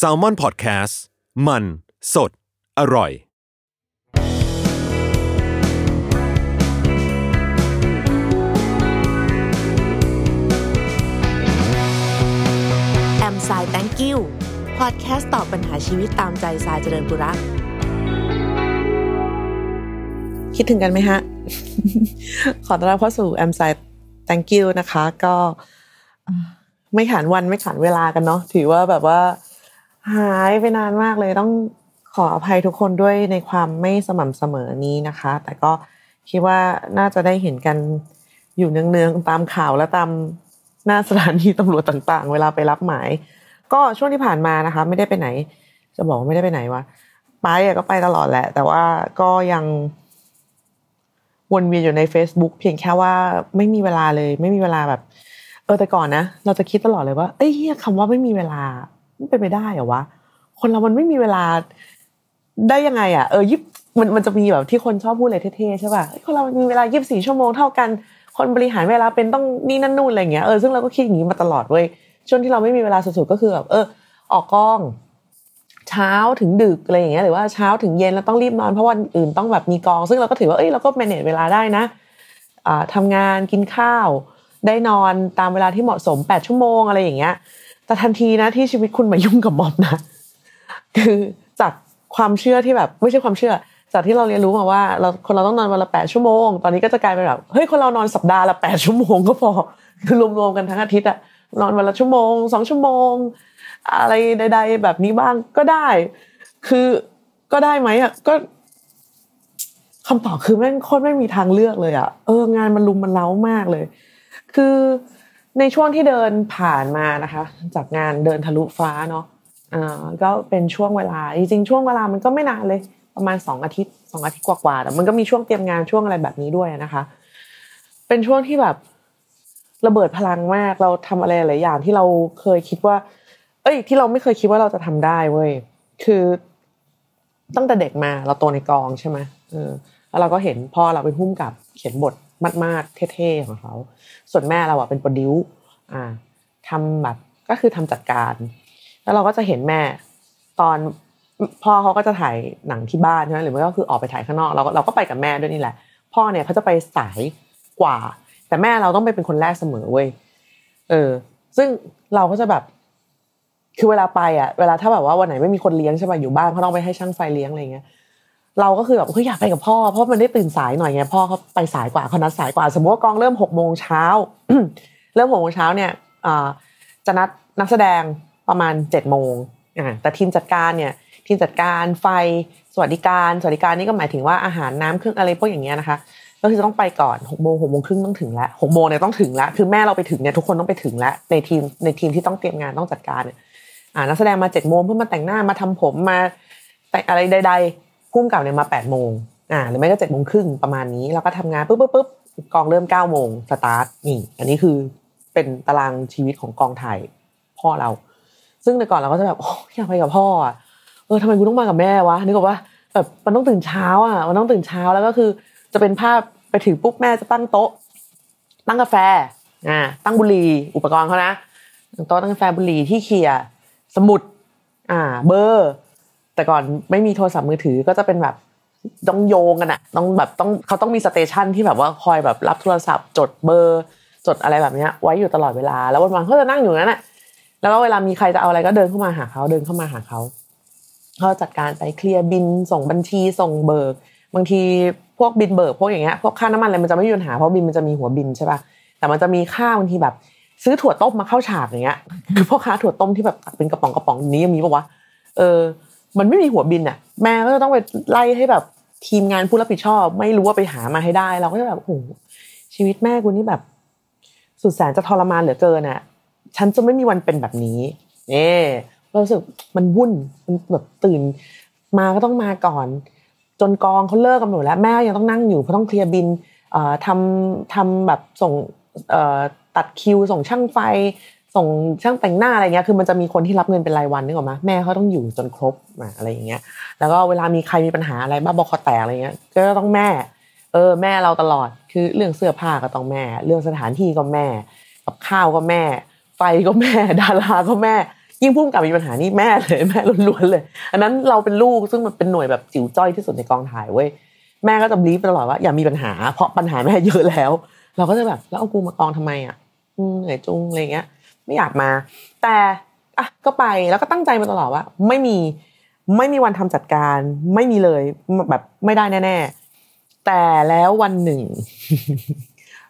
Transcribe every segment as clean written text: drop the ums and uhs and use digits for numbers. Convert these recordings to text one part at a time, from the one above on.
Salmon Podcast มันสดอร่อยAm Side Thank You Podcast ตอบปัญหาชีวิตตามใจสายเจริญบุรักคิดถึงกันไหมฮะ ขอต้อนรับเข้าสู่ Am Side Thank You นะคะก็ไม่ขันวันไม่ขันเวลากันเนาะถือว่าแบบว่าหายไปนานมากเลยต้องขออภัยทุกคนด้วยในความไม่สม่ำเสมอนี้นะคะแต่ก็คิดว่าน่าจะได้เห็นกันอยู่เนืองๆตามข่าวและตามหน้าสถานีตำรวจต่างๆเวลาไปรับหมายก็ช่วงที่ผ่านมานะคะไม่ได้ไปไหนจะบอกว่าไม่ได้ไปไหนวะไปอ่ะก็ไปตลอดแหละแต่ว่าก็ยังวนเวียนอยู่ใน Facebook เพียงแค่ว่าไม่มีเวลาเลยไม่มีเวลาแบบแต่ก่อนนะเราจะคิดตลอดเลยว่าเอ้ยคำว่าไม่มีเวลามันเป็นไปได้เหรอวะคนเรามันไม่มีเวลาได้ยังไงอ่ะยิบมันจะมีแบบที่คนชอบพูดอะไรเท่ๆใช่ป่ะคนเรามีเวลา24ชั่วโมงเท่ากันคนบริหารเวลาเป็นต้องนี่นั่นนู่นอะไรอย่างเงี้ยซึ่งเราก็คิดอย่างนี้มาตลอดเว้ยช่วงที่เราไม่มีเวลาสุดๆก็คือแบบออกกองเช้าถึงดึกอะไรอย่างเงี้ยหรือว่าเช้าถึงเย็นแล้วต้องรีบนอนเพราะวันอื่นต้องแบบมีกองซึ่งเราก็ถือว่าเราก็แมเนจเวลาได้นะทำงานกินข้าวได้นอนตามเวลาที่เหมาะสม8ชั่วโมงอะไรอย่างเงี้ยแต่ทันทีนะที่ชีวิตคุณมายุ่งกับม็อบนะคือจากความเชื่อที่แบบไม่ใช่ความเชื่อจากที่เราเรียนรู้มาว่าเราคนเราต้องนอนวันละ8ชั่วโมงตอนนี้ก็จะกลายเป็นแบบเฮ้ยคนเรานอนสัปดาห์ละ8ชั่วโมงก็พอคือรวมๆกันทั้งอาทิตย์อะนอนวันละชั่วโมง2ชั่วโมงอะไรใดๆแบบนี้บ้างก็ได้คือก็ได้มั้ยอะก็คำตอบคือแม่งโคตรไม่มีทางเลือกเลยอะงานมันลุมมันเล้ามากเลยคือในช่วงที่เดินผ่านมานะคะจากงานเดินทะลุฟ้าเนาะก็เป็นช่วงเวลาจริงๆช่วงเวลามันก็ไม่นานเลยประมาณ2อาทิตย์กว่าๆแต่มันก็มีช่วงเตรียมงานช่วงอะไรแบบนี้ด้วยนะคะเป็นช่วงที่แบบระเบิดพลังมากเราทำอะไรหลายอย่างที่เราเคยคิดว่าที่เราไม่เคยคิดว่าเราจะทำได้เว้ยคือตั้งแต่เด็กมาเราโตในกองใช่ไหมแล้วเราก็เห็นพ่อเราเป็นผู้กำกับเขียนบทมัดๆเท่ๆของเขาส่วนแม่เราอ่ะเป็นโปรดิวทำแบบก็คือทำจัดการแล้วเราก็จะเห็นแม่ตอนพ่อเขาก็จะถ่ายหนังที่บ้านใช่ไหมหรือไม่ก็คือออกไปถ่ายข้างนอกเราก็ไปกับแม่ด้วยนี่แหละพ่อเนี่ยเขาจะไปสายกว่าแต่แม่เราต้องไปเป็นคนแรกเสมอเว้ยซึ่งเราก็จะแบบคือเวลาไปอ่ะเวลาถ้าแบบว่าวันไหนไม่มีคนเลี้ยงใช่ป่ะอยู่บ้านเขาต้องไปให้ช่างไฟเลี้ยงอะไรเงี้ยเราก็คือแบบอยากไปกับพ่อเพราะมันได้ตื่นสายหน่อยไงพ่อเขาไปสายกว่าเขานัดสายกว่าสมมติว่ากองเริ่ม 6:00 น.เริ่ม 6:00 น.เนี่ยจะนัดนักแสดงประมาณ 7:00 น.แต่ทีมจัดการไฟสวัสดิการนี่ก็หมายถึงว่าอาหารน้ำเครื่องอะไรพวกอย่างเงี้ยนะคะก็คือต้องไปก่อน 6:00 น. ต้องถึงแล้ว 6:00 น. เนี่ยต้องถึงแล้วคือแม่เราไปถึงเนี่ยทุกคนต้องไปถึงแล้วในทีมที่ต้องเตรียมงานต้องจัดการเนี่ยนักแสดงมา 7:00 น. เพื่อมาแต่งหน้ามาทำผมมาแต่งอะไรใดๆกุ้งกลับเนี่ยมา 8:00 น.หรือไม่ก็ 7:30 น.ประมาณนี้เราก็ทำงานปึ๊บกองเริ่ม 9:00 น.สตาร์ทนี่อันนี้คือเป็นตารางชีวิตของกองถ่ายพ่อเราซึ่งแต่ก่อนเราก็จะแบบอยากไปกับพ่อทำไมกูต้องมากับแม่วะนึกออกปะแบบมันต้องตื่นเช้ามันต้องตื่นเช้าแล้วก็คือจะเป็นภาพไปถึงปุ๊บแม่จะตั้งโต๊ะตั้งกาแฟตั้งบุหรี่อุปกรณ์เขานะโต๊ะตั้งกาแฟบุหรี่ที่เขียสมุดเบอร์แต่ก่อนไม่มีโทรศัพท์มือถือก็จะเป็นแบบต้องโยงกันต้องแบบต้องเขาต้องมีสเตชันที่แบบว่าคอยแบบรับโทรศัพท์จดเบอร์จดอะไรแบบเนี้ยไว้อยู่ตลอดเวลาแล้ววันๆเขาจะนั่งอยู่นั่นแหละแล้วเวลามีใครจะเอาอะไรก็เดินเข้ามาหาเขาเขาจัดการไปเคลียร์บินส่งบัญชีส่งเบิกบางทีพวกบินเบิกพวกอย่างเงี้ยพวกค่าน้ำมันอะไรมันจะไม่มีปัญหาเพราะบินมันจะมีหัวบินใช่ป่ะแต่มันจะมีค่าบางทีแบบซื้อถั่วต้มมาเข้าฉากอย่างเงี้ยคือพ่อค้าถั่วต้มที่แบบเป็นกระป๋องนี้ยังมีปะวะมันไม่มีหัวบินน่ะแม่ก็จะต้องไปไล่ให้แบบทีมงานผู้รับผิดชอบไม่รู้ว่าไปหามาให้ได้เราก็จะแบบโอ้โหชีวิตแม่กูนี่แบบสุดแสนจะทรมานเหลือเกินน่ะฉันจะไม่มีวันเป็นแบบนี้ นี่เรารู้สึกมันวุ่นมันแบบตื่นมาก็ต้องมาก่อนจนกองเขาเลิกกับหนูแล้วแม่ยังต้องนั่งอยู่เพราะต้องเคลียร์บินทำแบบส่งตัดคิวส่งช่างไฟส่งช่างแต่งหน้าอะไรเงี้ยคือมันจะมีคนที่รับเงินเป็นรายวันนึกออกมั้ยแม่เขาต้องอยู่จนครบอะไรอย่างเงี้ยแล้วก็เวลามีใครมีปัญหาอะไรบ้าบอคอแตกอะไรเงี้ยก็ต้องแม่แม่เราตลอดคือเรื่องเสื้อผ้าก็ต้องแม่เรื่องสถานที่ก็แม่กับข้าวก็แม่ไฟก็แม่ดาราก็แม่ยิ่งพุ่งกลับมีปัญหานี่แม่เลยแม่ล้วนๆเลยอันนั้นเราเป็นลูกซึ่งมันเป็นหน่วยแบบจิ๋วจ้อยที่สุดในกองถ่ายเว้ยแม่ก็จะบลีฟตลอดว่าอย่ามีปัญหาเพราะปัญหาแม่เยอะแล้วเราก็จะแบบแล้วเอากูมากองทำไมอ่ะเหนื่อยจุงอะไรเงี้ยไม่อยากมาแต่อ่ะก็ไปแล้วก็ตั้งใจมาตลอดว่าไม่มีวันทำจัดการไม่มีเลยแบบไม่ได้แน่ๆแต่แล้ววันหนึ่ง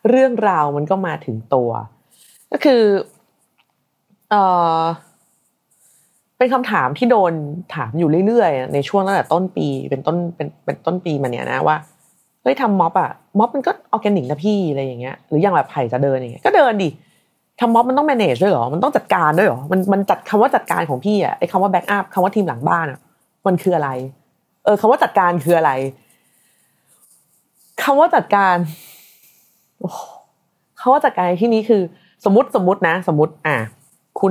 เรื่องราวมันก็มาถึงตัวก็คือเป็นคำถามที่โดนถามอยู่เรื่อยๆในช่วงตั้งแต่ต้นปีเป็นต้นปีมาเนี่ยนะว่าเฮ้ยทำม็อบอ่ะม็อบมันก็ออร์แกนิกนะพี่อะไรอย่างเงี้ยหรืออย่างแบบไผ่จะเดินอย่างเงี้ยก็เดินดิทำม็อบมันต้อง manage ด้วยเหรอมันต้องจัดการด้วยเหรอมันจัดคำว่าจัดการของพี่อ่ะไอ้คำว่า back up คำว่าทีมหลังบ้านอ่ะมันคืออะไรคำว่าจัดการคืออะไรคำว่าจัดการโอ้คำว่าจัดการที่นี้คือสมมตินะสมมติอ่ะคุ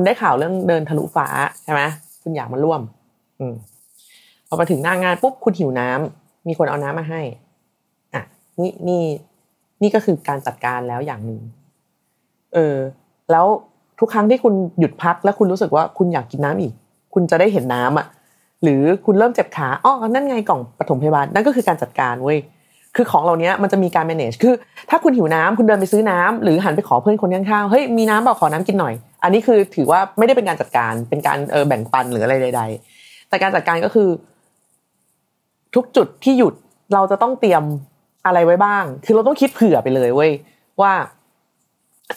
ณได้ข่าวเรื่องเดินทะลุฟ้าใช่ไหมคุณอยากมาร่วมพอมาถึงหน้างานปุ๊บคุณหิวน้ำมีคนเอาน้ำมาให้อ่ะนี่ก็คือการจัดการแล้วอย่างหนึ่งแล้วทุกครั้งที่คุณหยุดพักแล้วคุณรู้สึกว่าคุณอยากกินน้ำอีกคุณจะได้เห็นน้ำอ่ะหรือคุณเริ่มเจ็บขาอ๋อนั่นไงกล่องปฐมพยาบาลนั่นก็คือการจัดการเว้ยคือของเหล่านี้มันจะมีการ manage คือถ้าคุณหิวน้ำคุณเดินไปซื้อน้ำหรือหันไปขอเพื่อนคนข้างๆเฮ้ยมีน้ำเปล่าขอน้ำกินหน่อยอันนี้คือถือว่าไม่ได้เป็นการจัดการเป็นการแบ่งปันหรืออะไรใดๆแต่การจัดการก็คือทุกจุดที่หยุดเราจะต้องเตรียมอะไรไว้บ้างคือเราต้องคิดเผื่อไปเลยเว้ยว่า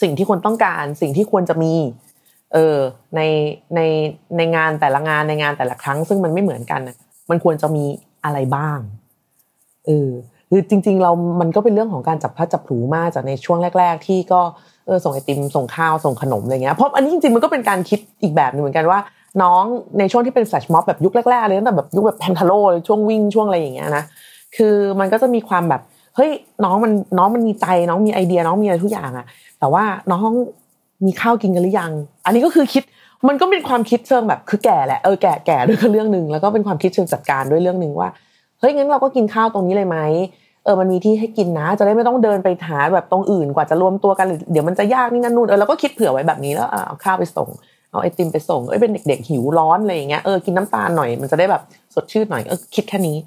สิ่งที่คนต้องการสิ่งที่ควรจะมีในงานแต่ละงานในงานแต่ละครั้งซึ่งมันไม่เหมือนกันนะมันควรจะมีอะไรบ้างคือจริงๆเรามันก็เป็นเรื่องของการจับพลัดจับผลูมากจากในช่วงแรกๆที่ก็ส่งไอติมส่งข้าวส่งขนมอะไรเงี้ยเพราะอันนี้จริงๆมันก็เป็นการคิดอีกแบบนึงเหมือนกันว่าน้องในช่วงที่เป็นแฟลชม็อบแบบยุคแรกๆเลยตั้งแต่แบบยุคแบบแพนทาโร่ช่วงวิ่งช่วงอะไรอย่างเงี้ยนะคือมันก็จะมีความแบบเฮ้ยน้องมันมีใจน้องมีไอเดียน้องมีอะไรทุกอย่างอะแต่ว่าน้องมีข้าวกินกันหรือยังอันนี้ก็คือคิดมันก็เป็นความคิดเชิงแบบคือแก่แหละแก่ด้วยก็เรื่องนึงแล้วก็เป็นความคิดเชิงจัดการด้วยเรื่องนึงว่าเฮ้ยงั้นเราก็กินข้าวตรงนี้เลยไหมมันมีที่ให้กินนะจะได้ไม่ต้องเดินไปหาแบบตรงอื่นกว่าจะรวมตัวกันเดี๋ยวมันจะยากนี่นั่นนู่นเราก็คิดเผื่อไว้แบบนี้แล้วเอาข้าวไปส่งเอาไอติมไปส่งเป็นเด็กๆหิวร้อนอะไรอย่างเงี้ยกินน้ำตาลหน่อยมันจะได้แบบสดชื่นหน่อยคิดแค่นี้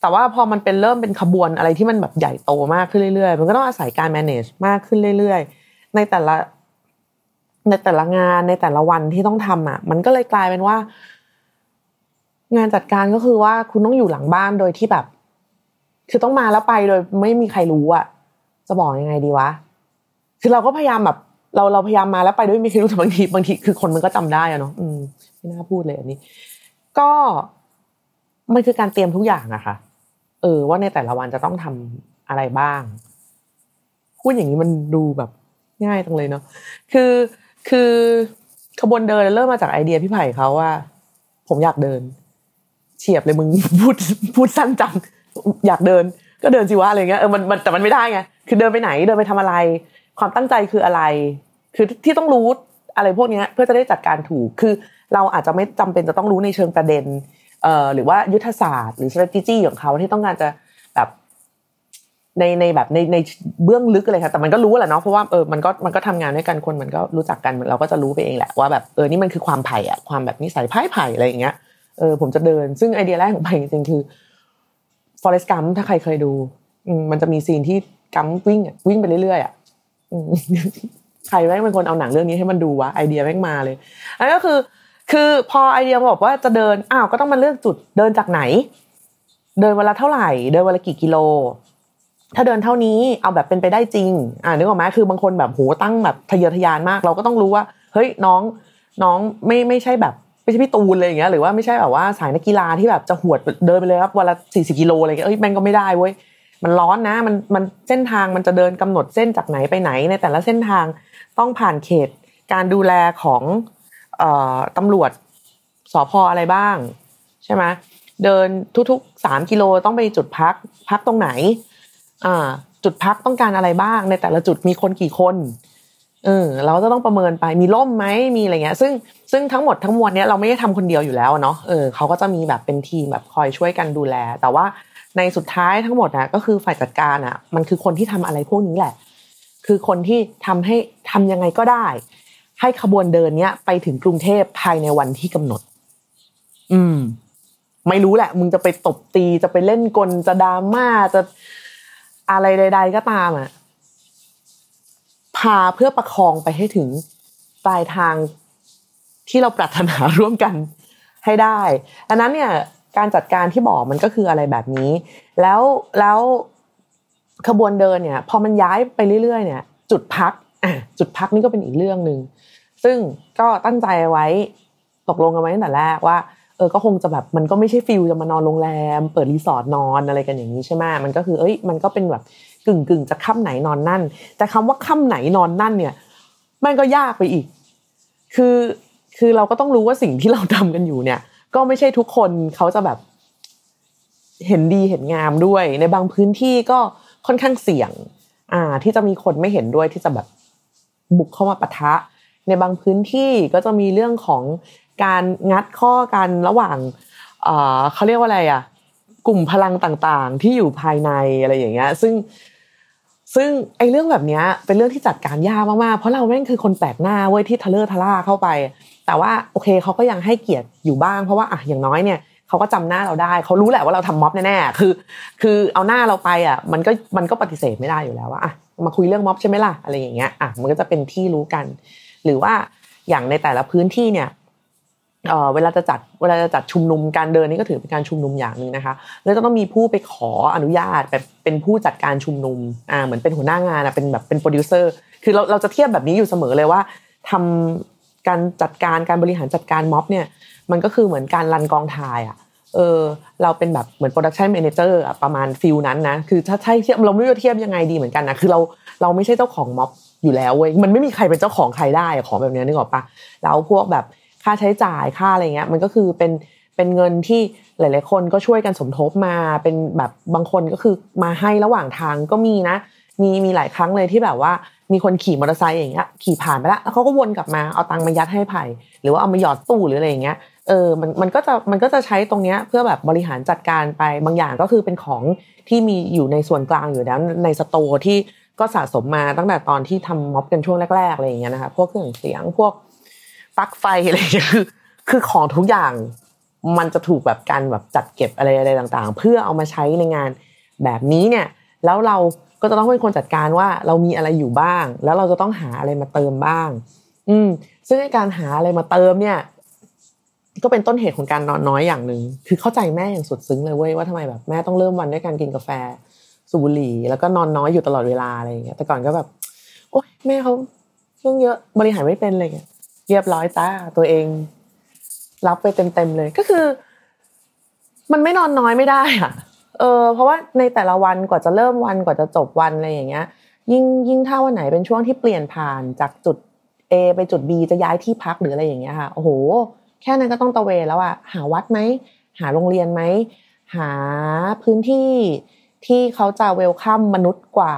แต่ว่าพอมันเป็นเริ่มเป็นขบวนอะไรที่มันแบบใหญ่โตมากขึ้นเรื่อยๆมันก็ต้องอาศัยการ manage มากขึ้นเรื่อยๆในแต่ละงานในแต่ละวันที่ต้องทำอ่ะมันก็เลยกลายเป็นว่างานจัดการก็คือว่าคุณต้องอยู่หลังบ้านโดยที่แบบคือต้องมาแล้วไปโดยไม่มีใครรู้อ่ะจะบอกยังไงดีวะคือเราก็พยายามแบบเราพยายามมาแล้วไปโดยไม่มีใครรู้แต่บางทีคือคนมันก็จำได้อะเนาะไม่น่าพูดเลยอันนี้ก็มันคือการเตรียมทุกอย่างอะค่ะว่าในแต่ละวันจะต้องทำอะไรบ้างพูดอย่างนี้มันดูแบบง่ายจังเลยเนาะคือขบวนเดินเริ่มมาจากไอเดียพี่ไผ่เขาว่าผมอยากเดินเฉียบเลยมึงพูดสั้นจังอยากเดินก็เดินสิวะอะไรเงี้ยมันแต่มันไม่ได้ไงคือเดินไปไหนเดินไปทำอะไรความตั้งใจคืออะไรคือที่ต้องรู้อะไรพวกนี้เพื่อจะได้จัดการถูกคือเราอาจจะไม่จำเป็นจะต้องรู้ในเชิงประเด็นหรือว่ายุทธศาสตร์หรือ strategy ของเขาที่ต้องการจะแบบในแบบในเบื้องลึกอะไรค่ะแต่มันก็รู้แหละเนาะเพราะว่ามันก็ทำงานด้วยกันคนมันก็รู้จักกันเราก็จะรู้ไปเองแหละว่าแบบนี่มันคือความไผ่อะความแบบนิสัยไผ่อะไรอย่างเงี้ยผมจะเดินซึ่งไอเดียแรกของไผ่จริงๆคือ Forrest Gump ถ้าใครเคยดูมันจะมีซีนที่กัมวิ่งไปเรื่อยๆอ่ะใครแม่งเป็นคนเอาหนังเรื่องนี้ให้มันดูวะไอเดียแม่งมาเลยอันก็คือพอไอเดียบอกว่าจะเดินอ้าวก็ต้องมาเลือกจุดเดินจากไหนเดินเวลาเท่าไหร่เดินเวลากี่กิโลถ้าเดินเท่านี้เอาแบบเป็นไปได้จริงนึกออกไหมคือบางคนแบบโหตั้งแบบทะเยอทะยานมากเราก็ต้องรู้ว่าเฮ้ยน้องไม่ใช่แบบไม่ใช่พี่ตูนเลยอย่างเงี้ยหรือว่าไม่ใช่แบบว่าสายนักกีฬาที่แบบจะหวดเดินไปเลยครับวันละ40กิโลอะไรเงี้ยเอ้ยแม่งก็ไม่ได้เว้ยมันร้อนนะมันเส้นทางมันจะเดินกำหนดเส้นจากไหนไปไหนในแต่ละเส้นทางต้องผ่านเขตการดูแลของ ตำรวจสภ.อะไรบ้างใช่ไหมเดินทุกๆ3กิโลต้องไปจุดพักตรงไหนจุดพักต้องการอะไรบ้างในแต่ละจุดมีคนกี่คนเราก็ต้องประเมินไปมีล่มไหมมีอะไรเงี้ยซึ่งทั้งหมดทั้งมวลเนี้ยเราไม่ได้ทำคนเดียวอยู่แล้วเนาะเขาก็จะมีแบบเป็นทีมแบบคอยช่วยกันดูแลแต่ว่าในสุดท้ายทั้งหมดนะก็คือฝ่ายจัดการอ่ะมันคือคนที่ทำอะไรพวกนี้แหละคือคนที่ทำยังไงก็ได้ให้ขบวนเดินเนี้ยไปถึงกรุงเทพภายในวันที่กำหนดไม่รู้แหละมึงจะไปตบตีจะไปเล่นกลจะดราม่าจะอะไรใดๆก็ตามอ่ะพาเพื่อประคองไปให้ถึงปลายทางที่เราปรารถนาร่วมกันให้ได้อันนั้นเนี่ยการจัดการที่บอกมันก็คืออะไรแบบนี้แล้วขบวนเดินเนี่ยพอมันย้ายไปเรื่อยๆเนี่ยจุดพักนี่ก็เป็นอีกเรื่องนึงซึ่งก็ตั้งใจไว้ตกลงกันไว้ตั้งแต่แรกว่าก็คงจะแบบมันก็ไม่ใช่ฟิลจะมานอนโรงแรมเปิดรีสอร์ทนอนอะไรกันอย่างนี้ใช่ไหมมันก็คือมันก็เป็นแบบกึ่งจะค่ำไหนนอนนั่นแต่คำว่าค่ำไหนนอนนั่นเนี่ยมันก็ยากไปอีกคือเราก็ต้องรู้ว่าสิ่งที่เราทำกันอยู่เนี่ยก็ไม่ใช่ทุกคนเขาจะแบบเห็นดีเห็นงามด้วยในบางพื้นที่ก็ค่อนข้างเสี่ยงที่จะมีคนไม่เห็นด้วยที่จะแบบบุกเข้ามาปะทะในบางพื้นที่ก็จะมีเรื่องของการงัดข้อกันระหว่างเขาเรียกว่าอะไรอ่ะกลุ่มพลังต่างๆที่อยู่ภายในอะไรอย่างเงี้ยซึ่งไอ้เรื่องแบบเนี้ยเป็นเรื่องที่จัดการยากมากๆเพราะเราแม่งคือคนแปลกหน้าเว้ยที่ทะเลาะเข้าไปแต่ว่าโอเคเขาก็ยังให้เกียรติอยู่บ้างเพราะว่าอย่างน้อยเนี่ยเขาก็จำหน้าเราได้เขารู้แหละว่าเราทำม็อบแน่ๆคือเอาหน้าเราไปอ่ะมันก็ปฏิเสธไม่ได้อยู่แล้วว่าอ่ะมาคุยเรื่องม็อบใช่ไหมล่ะอะไรอย่างเงี้ยอ่ะมันก็จะเป็นที่รู้กันหรือว่าอย่างในแต่ละพื้นที่เนี่ยเวลาจะจัดชุมนุมการเดินนี่ก็ถือเป็นการชุมนุมอย่างนึงนะคะแล้วก็ต้องมีผู้ไปขออนุญาตเป็นผู้จัดการชุมนุมเหมือนเป็นหัวหน้างานเป็นแบบเป็นโปรดิวเซอร์คือเราจะเทียบแบบนี้อยู่เสมอเลยว่าทำการจัดการการบริหารจัดการม็อบเนี่ยมันก็คือเหมือนการรันกองถ่ายเราเป็นแบบเหมือนโปรดักชั่นแมเนเจอร์ประมาณฟิลนั้นนะคือถ้าใช่เทียบเราไม่รู้จะเทียบยังไงดีเหมือนกันนะคือเราไม่ใช่เจ้าของม็อบอยู่แล้วเว้ยมันไม่มีใครเป็นเจ้าของใครได้ของแบบนี้นึกออกปะแล้วพวกแบบค่าใช้จ่ายค่าอะไรเงี้ยมันก็คือเป็นเงินที่หลายๆคนก็ช่วยกันสมทบมาเป็นแบบบางคนก็คือมาให้ระหว่างทางก็มีนะมีหลายครั้งเลยที่แบบว่ามีคนขี่มอเตอร์ไซค์อย่างเงี้ยขี่ผ่านไปแล้วเขาก็วนกลับมาเอาตังค์มายัดให้ไผ่หรือว่าเอามาหยอดตู้หรืออะไรอย่างเงี้ยมันก็จะใช้ตรงเนี้ยเพื่อแบบบริหารจัดการไปบางอย่างก็คือเป็นของที่มีอยู่ในส่วนกลางอยู่แล้วในสโตร์ที่ก็สะสมมาตั้งแต่ตอนที่ทำม็อบกันช่วงแรกๆอะไรอย่างเงี้ยนะคะพวกเครื่องเสียงพวกปลั๊กไฟอะไรอย่างเงี้ยคือของทุกอย่างมันจะถูกแบบการแบบจัดเก็บอะไรต่างๆเพื่อเอามาใช้ในงานแบบนี้เนี่ยแล้วเราก็จะต้องเป็นคนจัดการว่าเรามีอะไรอยู่บ้างแล้วเราจะต้องหาอะไรมาเติมบ้างซึ่งการหาอะไรมาเติมเนี่ยก็เป็นต้นเหตุของการนอนน้อยอย่างนึงคือเข้าใจแม่อย่างสุดซึ้งเลยเว้ยว่าทำไมแบบแม่ต้องเริ่มวันด้วยการกินกาแฟสูบบุหรี่แล้วก็นอนน้อยอยู่ตลอดเวลาอะไรอย่างเงี้ยแต่ก่อนก็แบบโอ๊ยแม่เขาเรื่องเยอะบริหารไม่เป็นอะไรเงี้ยเรียบร้อยจ้าตัวเองรับไปเต็มๆเลยก็คือมันไม่นอนน้อยไม่ได้อ่ะเพราะว่าในแต่ละวันกว่าจะเริ่มวันกว่าจะจบวันอะไรอย่างเงี้ยยิ่งถ้าวันไหนเป็นช่วงที่เปลี่ยนผ่านจากจุด A ไปจุด B จะย้ายที่พักหรืออะไรอย่างเงี้ยค่ะโอ้โหแค่นั้นก็ต้องตะเวนแล้วอ่ะหาวัดมั้ยหาโรงเรียนมั้ยหาพื้นที่ที่เขาจะเวลคัมมนุษย์กว่า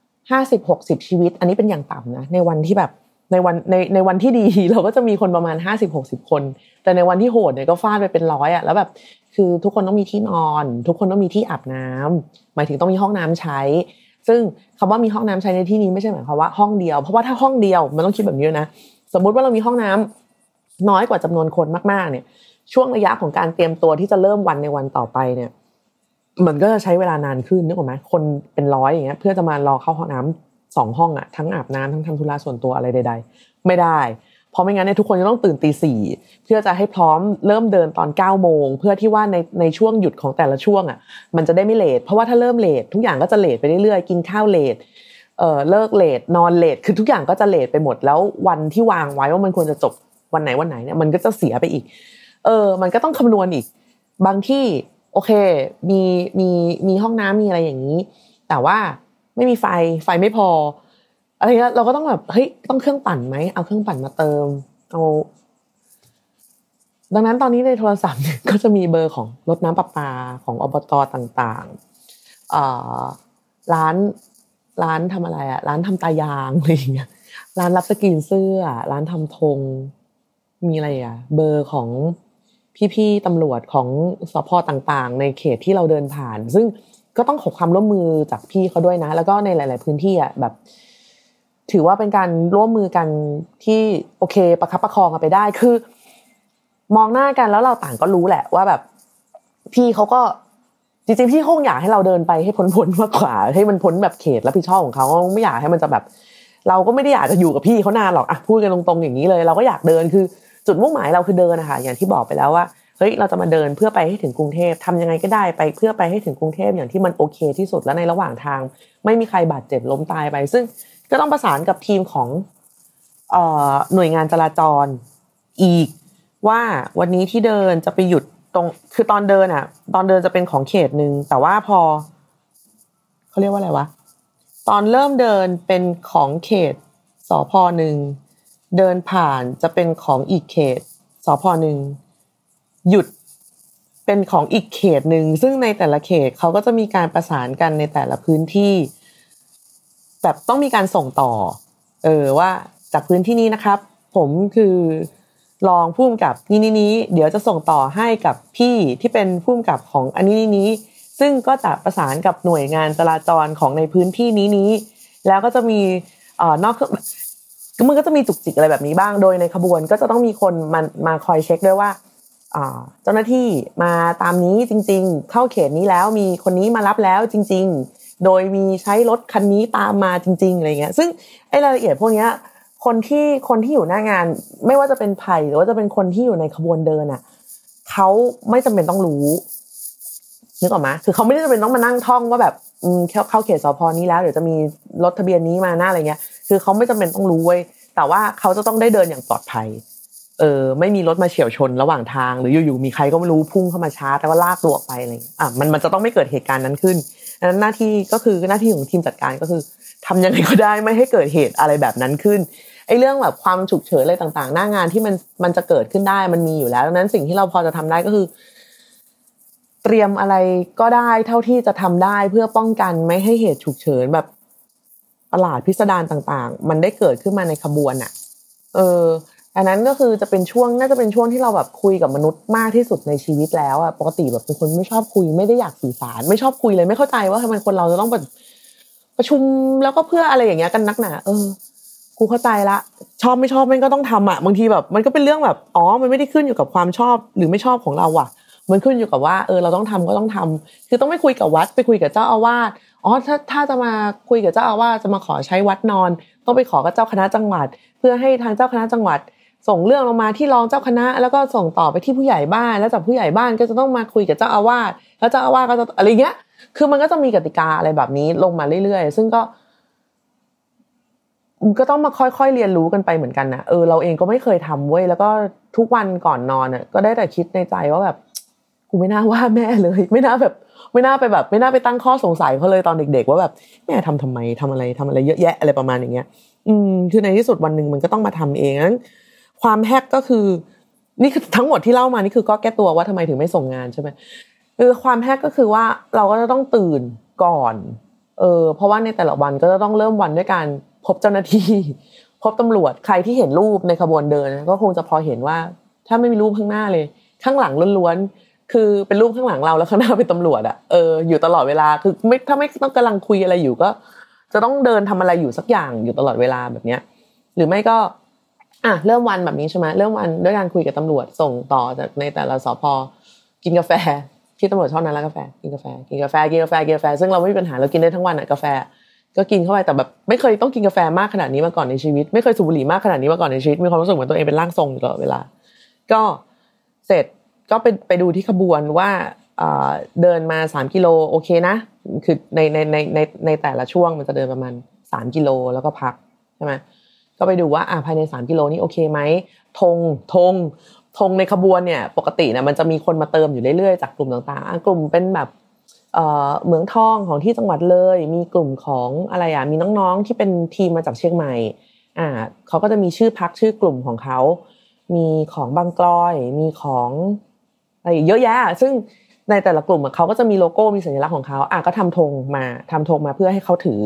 50 60ชีวิตอันนี้เป็นอย่างต่ำนะในวันที่แบบในวันที่ดีเราก็จะมีคนประมาณ 50-60 คนแต่ในวันที่โหดเนี่ยก็ฟาดไปเป็น100อ่ะแล้วแบบคือทุกคนต้องมีที่นอนทุกคนต้องมีที่อาบน้ำหมายถึงต้องมีห้องน้ำใช้ซึ่งคำว่ามีห้องน้ำใช้ในที่นี้ไม่ใช่หมายความว่าห้องเดียวเพราะว่าถ้าห้องเดียวมันต้องคิดแบบนี้นะสมมติว่าเรามีห้องน้ำน้อยกว่าจำนวนคนมากๆเนี่ยช่วงระยะของการเตรียมตัวที่จะเริ่มวันในวันต่อไปเนี่ยมันก็จะใช้เวลานานขึ้นนึกออกไหมคนเป็น100อย่างเงี้ยเพื่อจะมารอเข้าห้องน้ำ2ห้องอ่ะทั้งอาบน้ำทั้งทำธุระส่วนตัวอะไรใดๆไม่ได้เพราะไม่งั้นเนี่ยทุกคนจะต้องตื่นตีสี่เพื่อจะให้พร้อมเริ่มเดินตอน9โมงเพื่อที่ว่าในช่วงหยุดของแต่ละช่วงอ่ะมันจะได้ไม่เลทเพราะว่าถ้าเริ่มเลททุกอย่างก็จะเลทไปเรื่อยๆกินข้าวเลทเลิกเลทนอนเลทคือทุกอย่างก็จะเลทไปหมดแล้ววันที่วางไว้ว่ามันควรจะจบวันไหนเนี่ยมันก็จะเสียไปอีกมันก็ต้องคำนวณอีกบางที่โอเคมีห้องน้ำมีอะไรอย่างนี้แต่ว่าไม่มีไฟไม่พออะไรเงี้ยเราก็ต้องแบบเฮ้ยต้องเครื่องปั่นไหมเอาเครื่องปั่นมาเติมเอา ดังนั้นตอนนี้ในโทรศัพท์เนี่ยก็จะมีเบอร์ของรถน้ำประปาของอบต.ต่างๆร้านทำอะไรอ่ะร้านทำตายางอะไรอย่างเงี้ยร้านรับสกรีนเสื้อร้านทำธงมีอะไรอ่ะเบอร์ของพี่ๆตำรวจของสภ.ต่างๆในเขตที่เราเดินผ่านซึ่งก็ต้องขอความร่วมมือจากพี่เขาด้วยนะแล้วก็ในหลายๆพื้นที่อ่ะแบบถือว่าเป็นการร่วมมือกันที่โอเคประคับประคองกันไปได้คือมองหน้ากันแล้วเราต่างก็รู้แหละว่าแบบพี่เขาก็จริงๆพี่คงอยากให้เราเดินไปให้พ้นๆมากกว่าให้มันพ้นแบบเขตรับผิดชอบของเขาไม่อยากให้มันจะแบบเราก็ไม่ได้อยากจะอยู่กับพี่เขานานหรอกอ่ะพูดกันตรงๆอย่างนี้เลยเราก็อยากเดินคือจุดมุ่งหมายเราคือเดินนะคะอย่างที่บอกไปแล้วว่าเฮ้ยเราจะมาเดินเพื่อไปให้ถึงกรุงเทพทำยังไงก็ได้ไปเพื่อไปให้ถึงกรุงเทพอย่างที่มันโอเคที่สุดแล้วในระหว่างทางไม่มีใครบาดเจ็บล้มตายไปซึ่งก็ต้องประสานกับทีมของหน่วยงานจราจรอีกว่าวันนี้ที่เดินจะไปหยุดตรงคือตอนเดินจะเป็นของเขตนึงแต่ว่าพอเขาเรียกว่าอะไรวะตอนเริ่มเดินเป็นของเขตสพหนึ่งเดินผ่านจะเป็นของอีกเขตสพหนึ่งหยุดเป็นของอีกเขตนึงซึ่งในแต่ละเขตเขาก็จะมีการประสานกันในแต่ละพื้นที่แบบต้องมีการส่งต่อว่าจากพื้นที่นี้นะครับผมคือรองผู้กำกับนี้เดี๋ยวจะส่งต่อให้กับพี่ที่เป็นผู้กำกับของอันนี้ซึ่งก็จะประสานกับหน่วยงานจราจรของในพื้นที่นี้แล้วก็จะมีนอกมันก็จะมีจุกจิกอะไรแบบนี้บ้างโดยในขบวนก็จะต้องมีคนมาคอยเช็คด้วยว่าเจ้าหน้าที่มาตามนี้จริงๆเข้าเขตนี้แล้วมีคนนี้มารับแล้วจริงๆโดยมีใช้รถคันนี้ตามมาจริงๆอะไรเงี้ยซึ่งไอ้รายละเอียดพวกเนี้ยคนที่อยู่หน้างานไม่ว่าจะเป็นภัยหรือว่าจะเป็นคนที่อยู่ในขบวนเดินน่ะเขาไม่จำเป็นต้องรู้นึกออกมั้ยคือเขาไม่ได้จำเป็นต้องมานั่งท่องว่าแบบเข้าเขตสพนี้แล้วเดี๋ยวจะมีรถทะเบียนนี้มาหน้าอะไรเงี้ยคือเขาไม่จำเป็นต้องรู้เว้ยแต่ว่าเขาจะต้องได้เดินอย่างปลอดภัยไม่มีรถมาเฉี่ยวชนระหว่างทางหรืออยู่ๆมีใครก็ไม่รู้พุ่งเข้ามาชาร์จแล้วก็ลากตัวไปอะไรอ่ะมันจะต้องไม่เกิดเหตุการณ์นั้นขึ้นดังนั้นหน้าที่ของทีมจัดการก็คือทำยังไงก็ได้ไม่ให้เกิดเหตุอะไรแบบนั้นขึ้นไอ้เรื่องแบบความฉุกเฉินอะไรต่างๆหน้างานที่มันจะเกิดขึ้นได้มันมีอยู่แล้วดังนั้นสิ่งที่เราพอจะทำได้ก็คือเตรียมอะไรก็ได้เท่าที่จะทำได้เพื่อป้องกันไม่ให้เหตุฉุกเฉินแบบประหลาดพิสดารต่างๆมันได้เกิดขึ้นมาในขบวนอ่ะอันนั้นก็คือจะเป็นช่วงน่าจะเป็นช่วงที่เราแบบคุยกับมนุษย์มากที่สุดในชีวิตแล้วอ่ะปกติแบบเป็นคนไม่ชอบคุยไม่ได้อยากสื่อสารไม่ชอบคุยเลยไม่เข้าใจว่าทำไมคนเราจะต้องแบบประชุมแล้วก็เพื่ออะไรอย่างเงี้ยกันนักหนากูเข้าใจละชอบไม่ชอบมันก็ต้องทำอ่ะบางทีแบบมันก็เป็นเรื่องแบบมันไม่ได้ขึ้นอยู่กับความชอบหรือไม่ชอบของเราอ่ะมันขึ้นอยู่กับว่าเราต้องทำก็ต้องทำคือต้องไม่คุยกับวัดไปคุยกับเจ้าอาวาสถ้าจะมาคุยกับเจ้าอาวาสจะมาขอใช้วัดนอนต้องไปขอกับเจ้าคณะจังหวัดเพื่อให้ทางเจ้าคณะจังหวัดส่งเรื่องลงมาที่รองเจ้าคณะแล้วก็ส่งต่อไปที่ผู้ใหญ่บ้านแล้วจากผู้ใหญ่บ้านก็จะต้องมาคุยกับเจ้าอาวาสแล้วเจ้าอาวาสก็จะอะไรเงี้ยคือมันก็จะมีกติกาอะไรแบบนี้ลงมาเรื่อยๆซึ่งก็ต้องมาค่อยๆเรียนรู้กันไปเหมือนกันนะเราเองก็ไม่เคยทำเว้ยแล้วก็ทุกวันก่อนนอนก็ได้แต่คิดในใจว่าแบบกูไม่น่าว่าแม่เลยไม่น่าไปตั้งข้อสงสัยเขาเลยตอนเด็กๆว่าแบบแม่ทำไมทำอะไรเยอะแยะอะไรประมาณอย่างเงี้ยคือในที่สุดวันนึงมันก็ต้องมาทำเองงั้นความแฮกก็คือนี่คือทั้งหมดที่เล่ามานี่คือก็แก้ตัวว่าทำไมถึงไม่ส่งงานใช่ไหมความแฮกก็คือว่าเราก็จะต้องตื่นก่อนเพราะว่าในแต่ละวันก็จะต้องเริ่มวันด้วยการพบเจ้าหน้าที่พบตำรวจใครที่เห็นรูปในขบวนเดินก็คงจะพอเห็นว่าถ้าไม่มีรูปข้างหน้าเลยข้างหลังล้วนๆคือเป็นรูปข้างหลังเราแล้วข้างหน้าเป็นตำรวจอยู่ตลอดเวลาคือไม่ถ้าไม่ต้องกำลังคุยอะไรอยู่ก็จะต้องเดินทำอะไรอยู่สักอย่างอยู่ตลอดเวลาแบบเนี้ยหรือไม่ก็เริ่มวันแบบนี้ใช่ไหมเริ่มวันด้วยการคุยกับตำรวจส่งต่อจากในแต่ละสภ.กินกาแฟที่ตำรวจชอบนั้นแล้วกาแฟกินกาแฟซึ่งเราไม่มีปัญหาเรากินได้ทั้งวันกาแฟก็กินเข้าไปแต่แบบไม่เคยต้องกินกาแฟมากขนาดนี้มาก่อนในชีวิตไม่เคยสูบบุหรี่มากขนาดนี้มาก่อนในชีวิตมีความรู้สึกเหมือนตัวเองเป็นร่างทรงอยู่ตลอดเวลาก็เสร็จก็ไปดูที่ขบวนว่าเดินมา3กิโลโอเคนะคือในแต่ละช่วงมันจะเดินประมาณ3กิโลแล้วก็พักใช่มั้ยก็ไปดูว่าภายใน3กิโลนี่โอเคไหมธงในขบวนเนี่ยปกตินะมันจะมีคนมาเติมอยู่เรื่อยๆจากกลุ่มต่างๆกลุ่มเป็นแบบเหมืองทองของที่จังหวัดเลยมีกลุ่มของอะไรมีน้องๆที่เป็นทีมมาจากเชียงใหม่เขาก็จะมีชื่อพรรคชื่อกลุ่มของเขา มีของบางกลอยมีของอะไรเยอะแยะซึ่งในแต่ละกลุ่มเขาก็จะมีโลโก้มีสัญลักษณ์ของเขาก็ทำธงมาเพื่อให้เขาถือ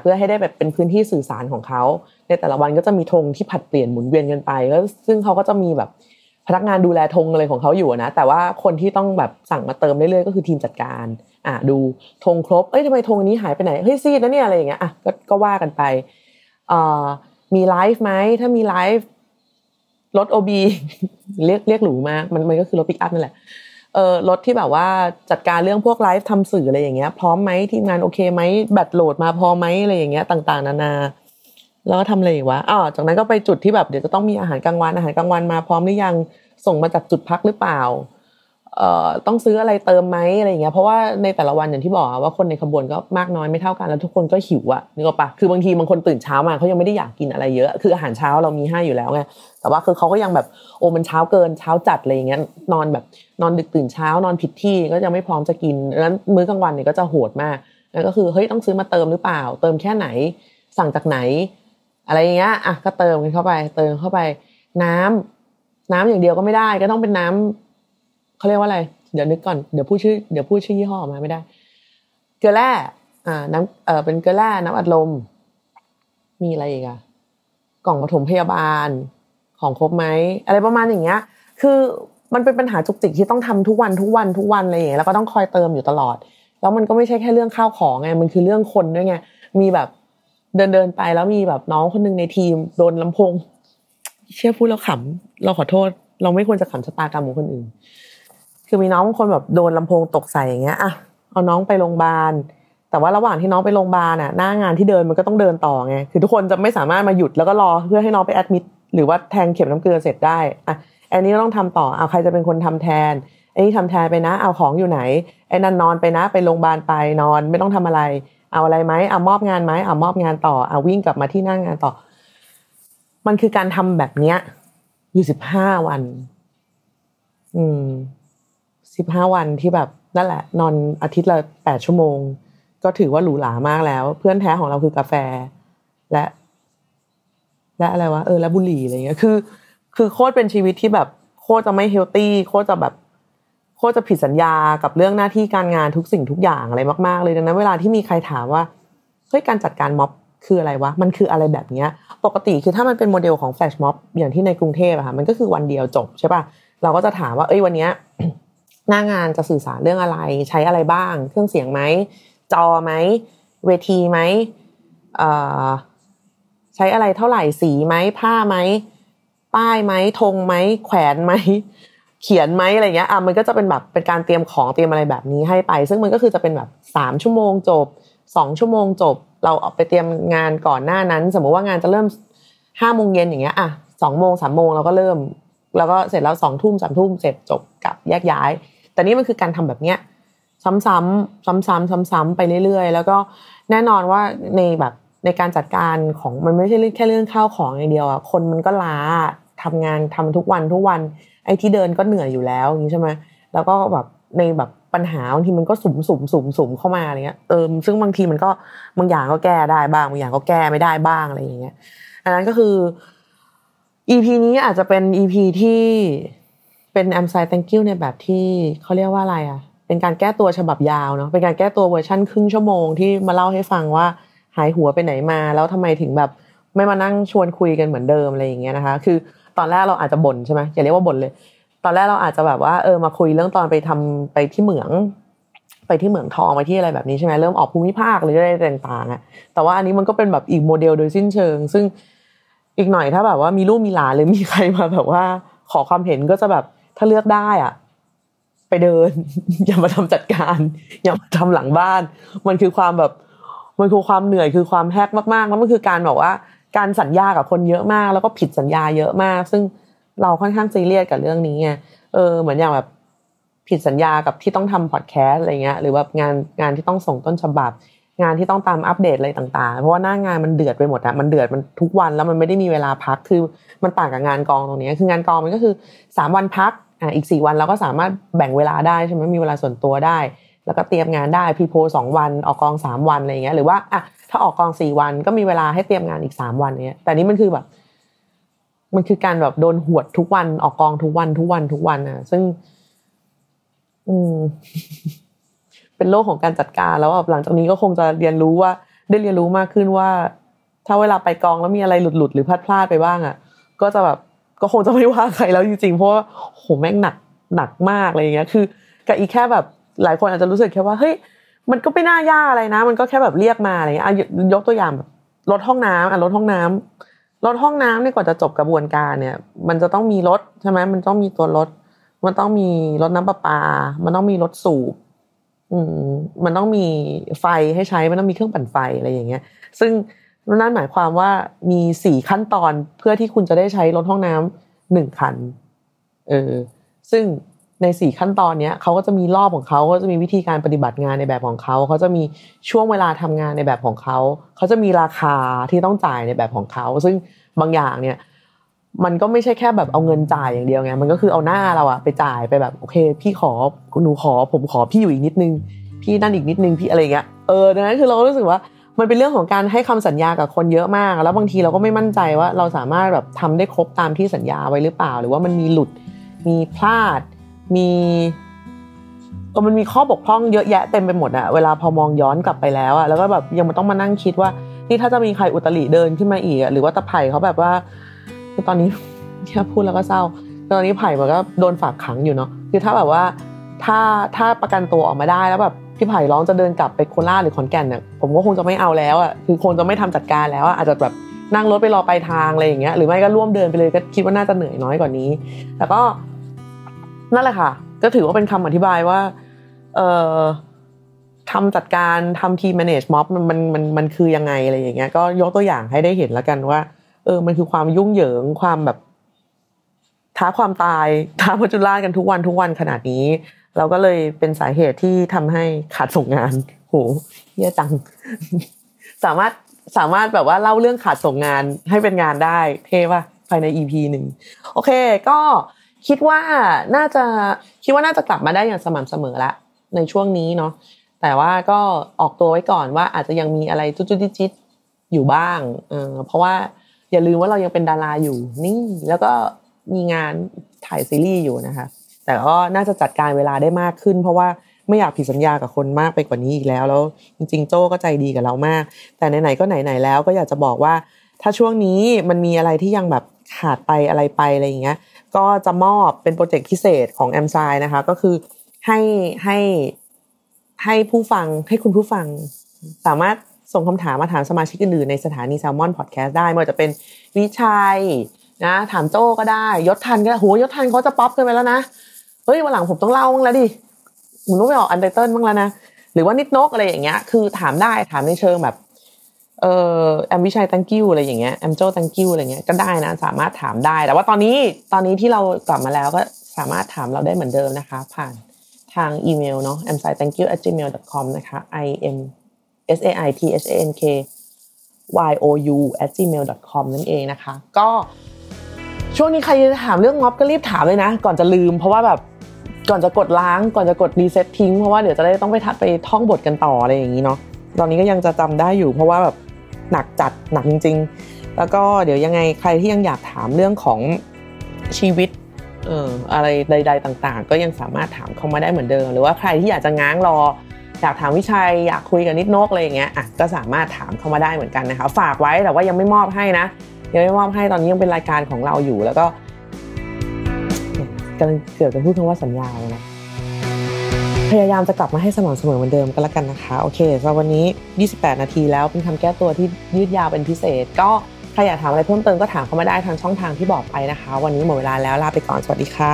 เพื่อให้ได้แบบเป็นพื้นที่สื่อสารของเขาในแต่ละวันก็จะมีธงที่ผัดเปลี่ยนหมุนเวียนกันไปแล้วซึ่งเขาก็จะมีแบบพนักงานดูแลธงอะไรของเขาอยู่นะแต่ว่าคนที่ต้องแบบสั่งมาเติมเรื่อยๆก็คือทีมจัดการดูธงครบเอ้ยทำไมธงนี้หายไปไหนเฮ้ยซีดนะเนี่ยอะไรอย่างเงี้ยก็ว่ากันไปมีไลฟ์ไหมถ้ามีไลฟ์รถ OB เรียกหรูมากมันก็คือรถปิกอัพนั่นแหละรถที่แบบว่าจัดการเรื่องพวกไลฟ์ทำสื่ออะไรอย่างเงี้ยพร้อมไหมทีมงานโอเคไหมแบตโหลดมาพอไหมอะไรอย่างเงี้ยต่างๆนานาแล้วก็ทำอะไรวะจากนั้นก็ไปจุดที่แบบเดี๋ยวจะต้องมีอาหารกลางวันมาพร้อมหรือยังส่งมาจากจุดพักหรือเปล่าต้องซื้ออะไรเติมไหมอะไรอย่างเงี้ยเพราะว่าในแต่ละวันอย่างที่บอกว่าคนในขบวนก็มากน้อยไม่เท่ากันแล้วทุกคนก็หิวนึกออกปะคือบางทีบางคนตื่นเช้ามาเขายังไม่ได้อยากกินอะไรเยอะคืออาหารเช้าเรามีให้อยู่แล้วไงแต่ว่าคือเขาก็ยังแบบมันเช้าเกินเช้าจัดอะไรอย่างเงี้ยนอนแบบนอนดึกตื่นเช้านอนผิดที่ก็ยังไม่พร้อมจะกินแล้วมื้อกลางวันเนี่ยก็จะโหดมากแล้วก็คือเฮ้ยต้องซื้อมาเติมหรือเปล่าเติมแค่ไหนสั่งจากไหนอะไรอย่างเงี้ยก็เติมกันเข้าไปน้ำอย่างเดียวก็ไม่ได้ก็ต้องเป็นน้ำเขาเรียกว่าอะไรเดี๋ยวนึกก่อนเดี๋ยวพูดชื่อยี่ห้อออกมาไม่ได้เกลือแร่น้ำเป็นเกลือแร่น้ำอัดลมมีอะไรอีกกล่องปฐมพยาบาลของครบไหมอะไรประมาณอย่างเงี้ยคือมันเป็นปัญหาจุกจิกที่ต้องทำทุกวันอะไรอย่างเงี้ยแล้วก็ต้องคอยเติมอยู่ตลอดแล้วมันก็ไม่ใช่แค่เรื่องข้าวของไงมันคือเรื่องคนด้วยไงมีแบบเดินไปแล้วมีแบบน้องคนนึงในทีมโดนลำโพงเชื่อพูดเราขำเราขอโทษเราไม่ควรจะขำชะตากรรมของคนอื่นคือมีน้องบางคนแบบโดนลำโพงตกใส่อย่างเงี้ยเอาน้องไปโรงพยาบาลแต่ว่าระหว่างที่น้องไปโรงพยาบาลหน้างานที่เดินมันก็ต้องเดินต่อไงคือทุกคนจะไม่สามารถมาหยุดแล้วก็รอเพื่อให้น้องไปแอดมิดหรือว่าแทงเข็มน้ำเกลือเสร็จได้อันนี้ก็ต้องทำต่อใครจะเป็นคนทำแทนไอ้นี่ทำแทนไปนะเอาของอยู่ไหนไอ้นั่นนอนไปนะไปโรงพยาบาลไปนอนไม่ต้องทำอะไรเอาอะไรไหมเอามอบงานไหมเอามอบงานต่อเอาวิ่งกลับมาที่หน้างานต่อมันคือการทำแบบเนี้ยอยู่15 วัน15 วันที่แบบนั่นแหละนอนอาทิตย์ละ8 ชั่วโมงก็ถือว่าหรูหรามากแล้วเพื่อนแท้ของเราคือกาแฟและอะไรวะและบุหรี่อะไรเงี้ยคือโคตรเป็นชีวิตที่แบบโคตรจะไม่เฮลตี้โคตรจะแบบโคตรจะผิดสัญญากับเรื่องหน้าที่การงานทุกสิ่งทุกอย่างอะไรมากๆเลยดังนั้นเวลาที่มีใครถามว่าเฮ้ยการจัดการม็อบคืออะไรวะมันคืออะไรแบบเนี้ยปกติคือถ้ามันเป็นโมเดลของแฟลชม็อบอย่างที่ในกรุงเทพอะค่ะมันก็คือวันเดียวจบใช่ป่ะเราก็จะถามว่าเอ้ยวันเนี้ยหน้างานจะสื่อสารเรื่องอะไรใช้อะไรบ้างเครื่องเสียงไหมจอไหมเวทีไหมใช้อะไรเท่าไหร่สีไหมผ้าไหมป้ายไหมธงไหมแขวนไหมเขียนไหมอะไรเงี้ยมันก็จะเป็นแบบเป็นการเตรียมของเตรียมอะไรแบบนี้ให้ไปซึ่งมันก็คือจะเป็นแบบ3 ชั่วโมงจบ2 ชั่วโมงจบเราออกไปเตรียมงานก่อนหน้านั้นสมมติว่างานจะเริ่ม 5:00 น.อย่างเงี้ย 2:00 น. 3:00 น. เราก็เริ่มแล้วก็เสร็จแล้ว 2:00 น. 3:00 น. เสร็จจบกลับแยกย้ายแต่นี่มันคือการทำแบบเนี้ยซ้ำๆไปเรื่อยๆแล้วก็แน่นอนว่าในแบบในการจัดการของมันไม่ใช่แค่เรื่องข้าวของอย่างเดียวคนมันก็ล้าทำงานทำทุกวันไอ้ที่เดินก็เหนื่อยอยู่แล้วอย่างนี้ใช่ไหมแล้วก็แบบในแบบปัญหาบางทีมันก็สุ่มเข้ามาอะไรเงี้ยซึ่งบางทีมันก็บางอย่างก็แก้ได้บ้างบางอย่างก็แก้ไม่ได้บ้างอะไรอย่างเงี้ยอันนั้นก็คือ EP นี้อาจจะเป็น EP ที่เป็น Am Side Thank You ในแบบที่เขาเรียกว่าอะไรเป็นการแก้ตัวฉบับยาวเนาะเป็นการแก้ตัวเวอร์ชั่นครึ่งชั่วโมงที่มาเล่าให้ฟังว่าหายหัวไปไหนมาแล้วทำไมถึงแบบไม่มานั่งชวนคุยกันเหมือนเดิมอะไรอย่างเงี้ยนะคะคือตอนแรกเราอาจจะบ่นใช่ไหมอย่าเรียกว่าบ่นเลยตอนแรกเราอาจจะแบบว่ามาคุยเรื่องตอนไปที่เหมืองทองไปที่อะไรแบบนี้ใช่ไหมเริ่มออกภูมิภาคหรืออะไรต่างๆแต่ว่าอันนี้มันก็เป็นแบบอีกโมเดลโดยสิ้นเชิงซึ่งอีกหน่อยถ้าแบบว่ามีลูกมีหลานหรือมีใครมาแบบว่าขอความเห็นก็จะแบบถ้าเลือกได้ไปเดิน อย่ามาทำจัดการ อย่ามาทำหลังบ้านมันคือความเหนื่อยคือความแฮกมากๆแล้วมันคือการบอกว่าการสัญญากับคนเยอะมากแล้วก็ผิดสัญญาเยอะมากซึ่งเราค่อนข้างซีเรียสกับเรื่องนี้ไงเหมือนอย่างแบบผิดสัญญากับที่ต้องทำพอดแคสต์อะไรเงี้ยหรือแบบงานที่ต้องส่งต้นฉบับงานที่ต้องตามอัปเดตอะไรต่างๆเพราะว่าหน้างานมันเดือดไปหมดมันเดือดมันทุกวันแล้วมันไม่ได้มีเวลาพักคือมันต่างกับงานกองตรงนี้คืองานกองมันก็คือ3 วันพักอีก4 วันเราก็สามารถแบ่งเวลาได้ใช่ไหมมีเวลาส่วนตัวได้แล้วก็เตรียมงานได้พีโพ2 วันออกกอง3 วันอะไรอย่างเงี้ยหรือว่าถ้าออกกอง4 วันก็มีเวลาให้เตรียมงานอีก3 วันเงี้ยแต่นี้มันคือแบบ มันคือการแบบโดนหวดทุกวันออกกองทุกวันนะซึ่งเป็นโลกของการจัดการแล้วหลังจากนี้ก็คงจะเรียนรู้ว่าได้เรียนรู้มากขึ้นว่าถ้าเวลาไปกองแล้วมีอะไรหลุดหรือพลาดไปบ้างอ่ะก็จะแบบก็คงจะไม่ว่าใครแล้วจริงๆเพราะว่าโหแม่งหนักมากอะไรอย่างเงี้ยคือกับอีกแค่แบบหลายคนอาจจะรู้สึกแค่ว่าเฮ้ยมันก็ไม่น่ายากอะไรนะมันก็แค่แบบเรียกมาอะไรอ่ะยกตัวอย่างแบบรถห้องน้ำเนี่ยกว่าจะจบกระบวนการเนี่ยมันจะต้องมีรถใช่ไหมมันต้องมีตัวรถมันต้องมีรถน้ำประปามันต้องมีรถสูบมันต้องมีไฟให้ใช้มันต้องมีเครื่องปั่นไฟอะไรอย่างเงี้ยซึ่งนั่นหมายความว่ามี4ขั้นตอนเพื่อที่คุณจะได้ใช้รถห้องน้ำ1คันซึ่งใน4ขั้นตอนเนี้ยเขาก็จะมีรอบของเขาก็จะมีวิธีการปฏิบัติงานในแบบของเขาเขาจะมีช่วงเวลาทำงานในแบบของเขาเขาจะมีราคาที่ต้องจ่ายในแบบของเขาซึ่งบางอย่างเนี่ยมันก็ไม่ใช่แค่แบบเอาเงินจ่ายอย่างเดียวไงมันก็คือเอาหน้าเราอะไปจ่ายไปแบบโอเคพี่ขอหนูขอผมขอพี่อยู่อีกนิดนึงพี่นั่นอีกนิดนึงพี่อะไรเงี้ยดังนั้นคือเรารู้สึกว่ามันเป็นเรื่องของการให้คำสัญญากับคนเยอะมากแล้วบางทีเราก็ไม่มั่นใจว่าเราสามารถแบบทำได้ครบตามที่สัญญาไว้หรือเปล่าหรือว่ามันมีหลุดมีพลาดมีมันมีข้อบกพร่องเยอะแยะเต็มไปหมดอะเวลาพอมองย้อนกลับไปแล้วอะแล้วก็แบบยังต้องมานั่งคิดว่านี่ถ้าจะมีใครอุตริเดินขึ้นมาอีกอะหรือว่าตะไผ่เขาแบบว่าตอนนี้แค่พูดแล้วก็เศร้าตอนนี้ไผ่มันก็โดนฝากขังอยู่เนาะคือถ้าแบบว่าถ้าประกันตัวออกมาได้แล้วแบบพี่ไผ่ร้องจะเดินกลับไปโคราชหรือขอนแก่นเนี่ยผมก็คงจะไม่เอาแล้วอ่ะคือคงจะไม่ทำจัดการแล้วอาจจะแบบนั่งรถไปรอปลายทางอะไรอย่างเงี้ยหรือไม่ก็ร่วมเดินไปเลยก็คิดว่าน่าจะเหนื่อยน้อยกว่านี้แล้วก็นั่นแหละค่ะก็ถือว่าเป็นคำอธิบายว่าทำจัดการทำทีมแมเนจม็อบมันคือยังไงอะไรอย่างเงี้ยก็ยกตัวอย่างให้ได้เห็นแล้วกันว่ามันคือความยุ่งเหยิงความแบบท้าความตายท้าพจุราชกันทุกวันขนาดนี้เราก็เลยเป็นสาเหตุที่ทำให้ขาดส่งงานโหเหี้ยจัง สามารถแบบว่าเล่าเรื่องขาดส่งงานให้เป็นงานได้เท่ป่ะภายใน EP 1โอเคก็คิดว่าน่าจะกลับมาได้อย่างสม่ำเสมอละในช่วงนี้เนาะแต่ว่าก็ออกตัวไว้ก่อนว่าอาจจะยังมีอะไรจุ๊ดๆจิ๊ดๆอยู่บ้างเพราะว่าอย่าลืมว่าเรายังเป็นดาราอยู่นี่แล้วก็มีงานถ่ายซีรีส์อยู่นะคะแต่ก็น่าจะจัดการเวลาได้มากขึ้นเพราะว่าไม่อยากผิดสัญญากับคนมากไปกว่านี้อีกแล้วจริงๆโจ้ก็ใจดีกับเรามากแต่ไหนๆก็ไหนๆแล้วก็อยากจะบอกว่าถ้าช่วงนี้มันมีอะไรที่ยังแบบขาดไปอะไรไปอะไรอย่างเงี้ยก็จะมอบเป็นโปรเจกต์พิเศษของ Am Side นะคะก็คือให้ผู้ฟังให้คุณผู้ฟังสามารถส่งคำถามมาถามสมาชิกอื่นๆในสถานีแซลมอนพอดแคสต์ได้ไม่ว่าจะเป็นวิชัยนะถามโจ้ก็ได้ยศทันก็โหยศทันเขาจะป๊อปกันไปแล้วนะเฮ้ยวันหลังผมต้องเล่าบ้างแล้วดิผมต้องไปออกอันไตเติ้ลบ้างแล้วนะหรือว่านิดนกอะไรอย่างเงี้ยคือถามได้ถามในเชิงแบบแอมวิชัย thank you อะไรอย่างเงี้ยแอมโจ้ thank you อะไรเงี้ยก็ได้นะสามารถถามได้แต่ว่าตอนนี้ที่เรากลับมาแล้วก็สามารถถามเราได้เหมือนเดิมนะคะผ่านทางอีเมลเนาะ amsai@gmail.com นะคะ saithankyouu@gmail.com นั่นเองนะคะก็ช่วงนี้ใครจะถามเรื่องม็อบก็รีบถามเลยนะก่อนจะลืมเพราะว่าแบบก่อนจะกดล้างก่อนจะกดรีเซ็ตทิ้งเพราะว่าเดี๋ยวจะได้ต้องไปท่องบทกันต่ออะไรอย่างนี้เนาะตอนนี้ก็ยังจะจำได้อยู่เพราะว่าแบบหนักจัดหนักจริงๆแล้วก็เดี๋ยวยังไงใครที่ยังอยากถามเรื่องของชีวิตอะไรใดๆต่างๆก็ยังสามารถถามเข้ามาได้เหมือนเดิมหรือว่าใครที่อยากจะง้างรออยากถามวิชัยอยากคุยกับนิดนกอะไรอย่างเงี้ยอ่ะก็สามารถถามเข้ามาได้เหมือนกันนะคะฝากไว้แต่ว่ายังไม่มอบให้นะยังไม่มอบให้ตอนนี้ยังเป็นรายการของเราอยู่แล้วก็กำลังเกือบจะพูดคำว่าสัญญาเลยนะพยายามจะกลับมาให้สม่ำเสมอเหมือนเดิมก็แล้วกันนะคะโอเคสำหรับวันนี้28นาทีแล้วเป็นคำแก้ตัวที่ยืดยาวเป็นพิเศษก็ใครอยากถามอะไรเพิ่มเติมก็ถามเข้ามาได้ทางช่องทางที่บอกไปนะคะวันนี้หมดเวลาแล้วลาไปก่อนสวัสดีค่ะ